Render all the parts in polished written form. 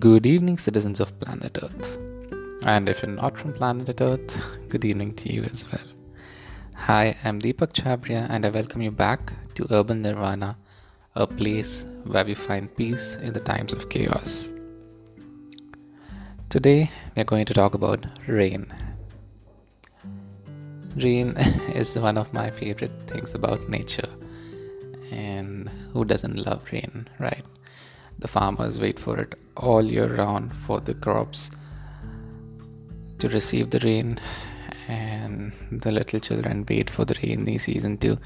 good evening, citizens of planet Earth. And if you're not from planet Earth, good evening to you as well. Hi, I'm Deepak Chhabria and I welcome you back to Urban Nirvana, a place where we find peace in the times of chaos. Today, we are going to talk about rain. Rain is one of my favorite things about nature. And who doesn't love rain, right? The farmers wait for it all year round for the crops to receive the rain, and the little children wait for the rainy season to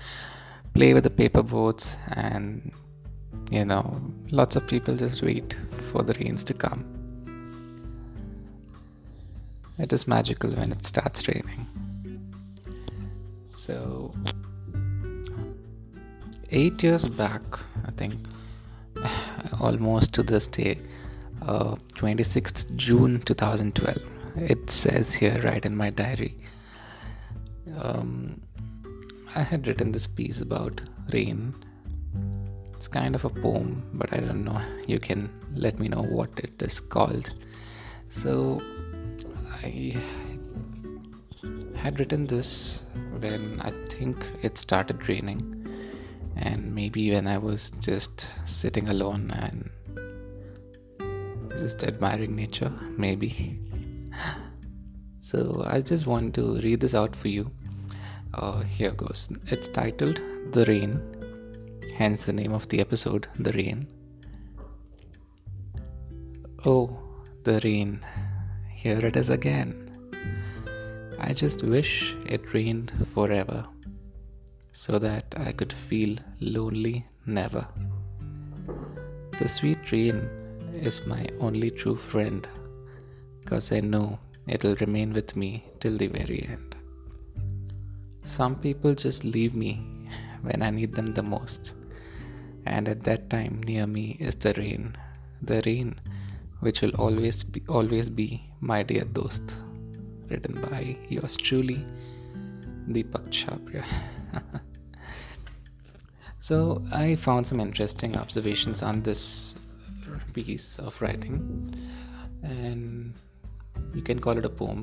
play with the paper boats, and lots of people just wait for the rains to come. It is magical when it starts raining. So 8 years back, I think, almost to this day, 26th June 2012, it says here right in my diary, I had written this piece about rain. It's kind of a poem, but I don't know, you can let me know what it is called. So I had written this when I think it started raining, and maybe when I was just sitting alone and just admiring nature, maybe. So I just want to read this out for you. Here goes. It's titled The Rain, hence the name of the episode, The Rain. Oh, the rain. Here it is again. I just wish it rained forever, so that I could feel lonely never. The sweet rain is my only true friend, 'cause I know it'll remain with me till the very end. Some people just leave me when I need them the most, and at that time near me is the rain which will always be my dear dost. Written by yours truly, Deepak Chhabria. So I found some interesting observations on this piece of writing, and you can call it a poem.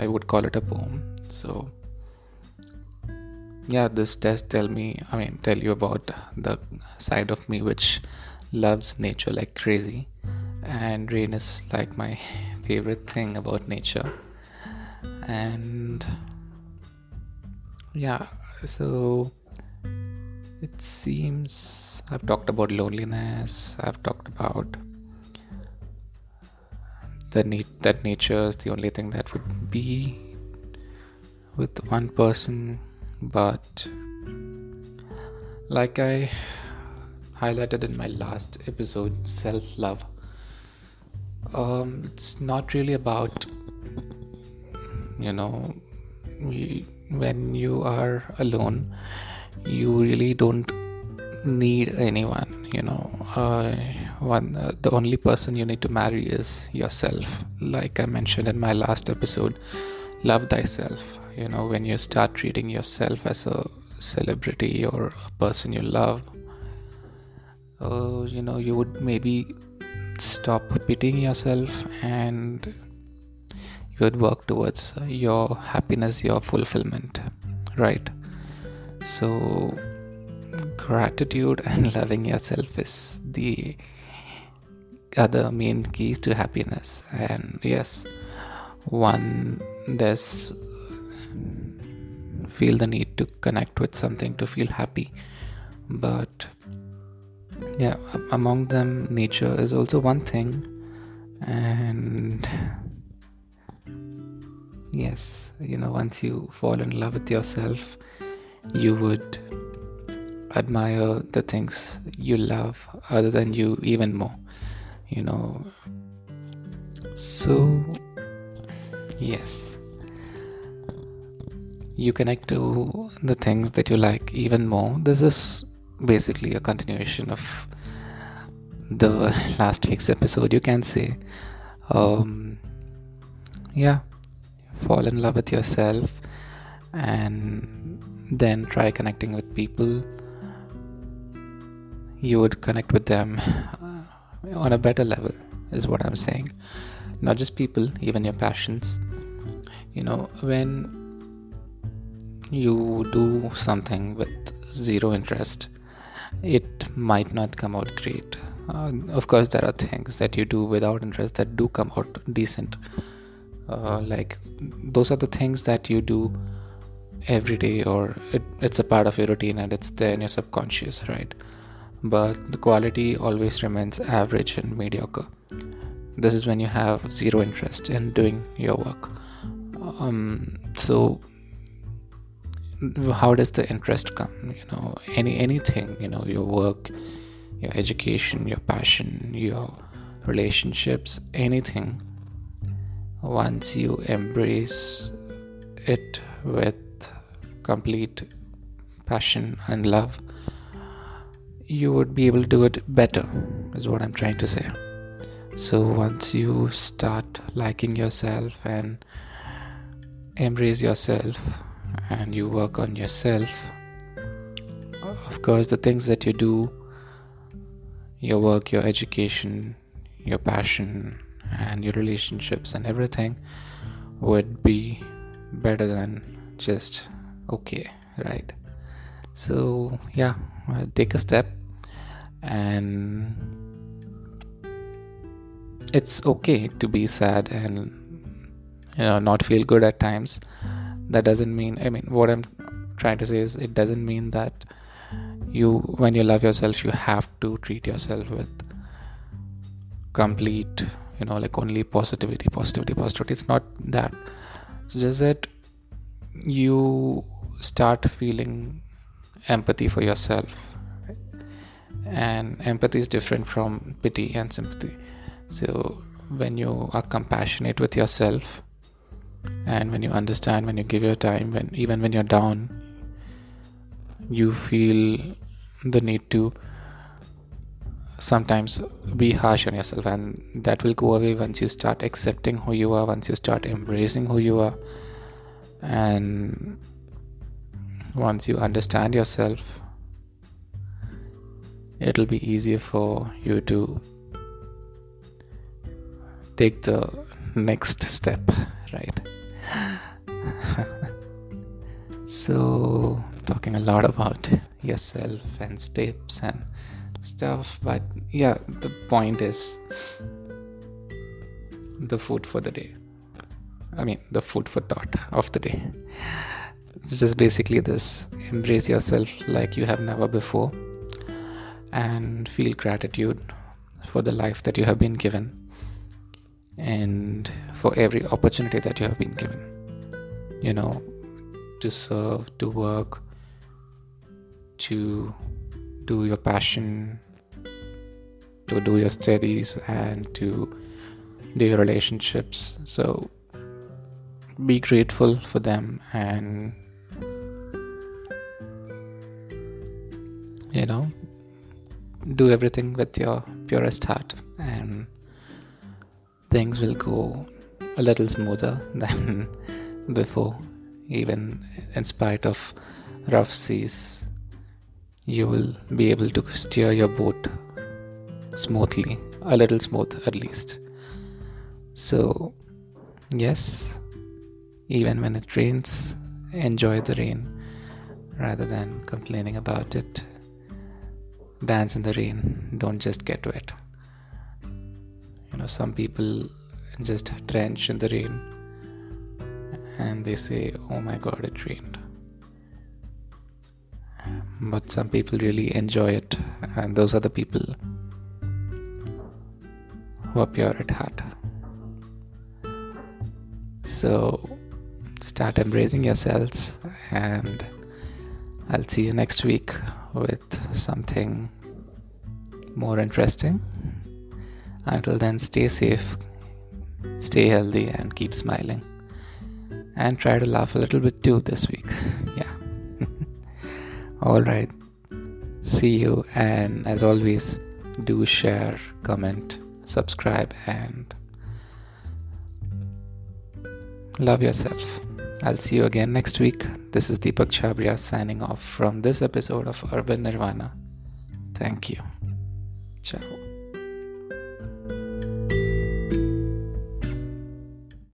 I would call it a poem. So yeah, this does tell you about the side of me which loves nature like crazy, and rain is like my favorite thing about nature. And yeah, so it seems I've talked about loneliness, I've talked about the need that nature is the only thing that would be with one person, but like I highlighted in my last episode, self-love, it's not really about when you are alone, you really don't need anyone. The only person you need to marry is yourself. Like I mentioned in my last episode, love thyself. When you start treating yourself as a celebrity or a person you love, you would maybe stop pitying yourself and you would work towards your happiness, your fulfillment, right? So gratitude and loving yourself is the other main keys to happiness. And yes, one does feel the need to connect with something to feel happy, but yeah, among them nature is also one thing. And yes, once you fall in love with yourself, you would admire the things you love other than you even more, So, yes, you connect to the things that you like even more. This is basically a continuation of the last week's episode, you can say. Fall in love with yourself and then try connecting with people. You would connect with them on a better level. is what I'm saying. Not just people, even your passions. You know, when you do something with zero interest, it might not come out great. Of course, there are things that you do without interest that do come out decent. Like those are the things that you do every day, or it's a part of your routine and it's there in your subconscious, right? But the quality always remains average and mediocre. This is when you have zero interest in doing your work. So how does the interest come? You know, anything, you know, your work, your education, your passion, your relationships, anything. Once you embrace it with complete passion and love, you would be able to do it better, is what I'm trying to say. So once you start liking yourself and embrace yourself and you work on yourself, of course the things that you do, your work, your education, your passion and your relationships and everything would be better than just okay, right? So yeah, take a step, and it's okay to be sad and, you know, not feel good at times. That doesn't mean, I mean, what I'm trying to say is, it doesn't mean that when you love yourself, you have to treat yourself with complete, you know, like only positivity. It's not that. It's just that you start feeling empathy for yourself, and empathy is different from pity and sympathy. So when you are compassionate with yourself, and when you understand, when you give your time, even when you're down, you feel the need to sometimes be harsh on yourself, and that will go away once you start accepting who you are, once you start embracing who you are, and once you understand yourself, it'll be easier for you to take the next step, right? So talking a lot about yourself and steps and stuff, but yeah, the point is the food for the day. I mean, the food for thought of the day. It's just basically this: embrace yourself like you have never before, and feel gratitude for the life that you have been given, and for every opportunity that you have been given, you know, to serve, to work, to do your passion, to do your studies, and to do your relationships. So be grateful for them, and, you know, do everything with your purest heart, and things will go a little smoother than before. Even in spite of rough seas, you will be able to steer your boat smoothly, a little smooth at least. So yes, even when it rains, enjoy the rain rather than complaining about it. Dance in the rain, don't just get wet. You know, some people just drench in the rain and they say, oh my god, it rained. But some people really enjoy it, and those are the people who are pure at heart. So start embracing yourselves, and I'll see you next week with something more interesting. Until then, stay safe, stay healthy, and keep smiling. And try to laugh a little bit too this week. Yeah. Alright. See you. And as always, do share, comment, subscribe, and love yourself. I'll see you again next week. This is Deepak Chhabria signing off from this episode of Urban Nirvana. Thank you. Ciao.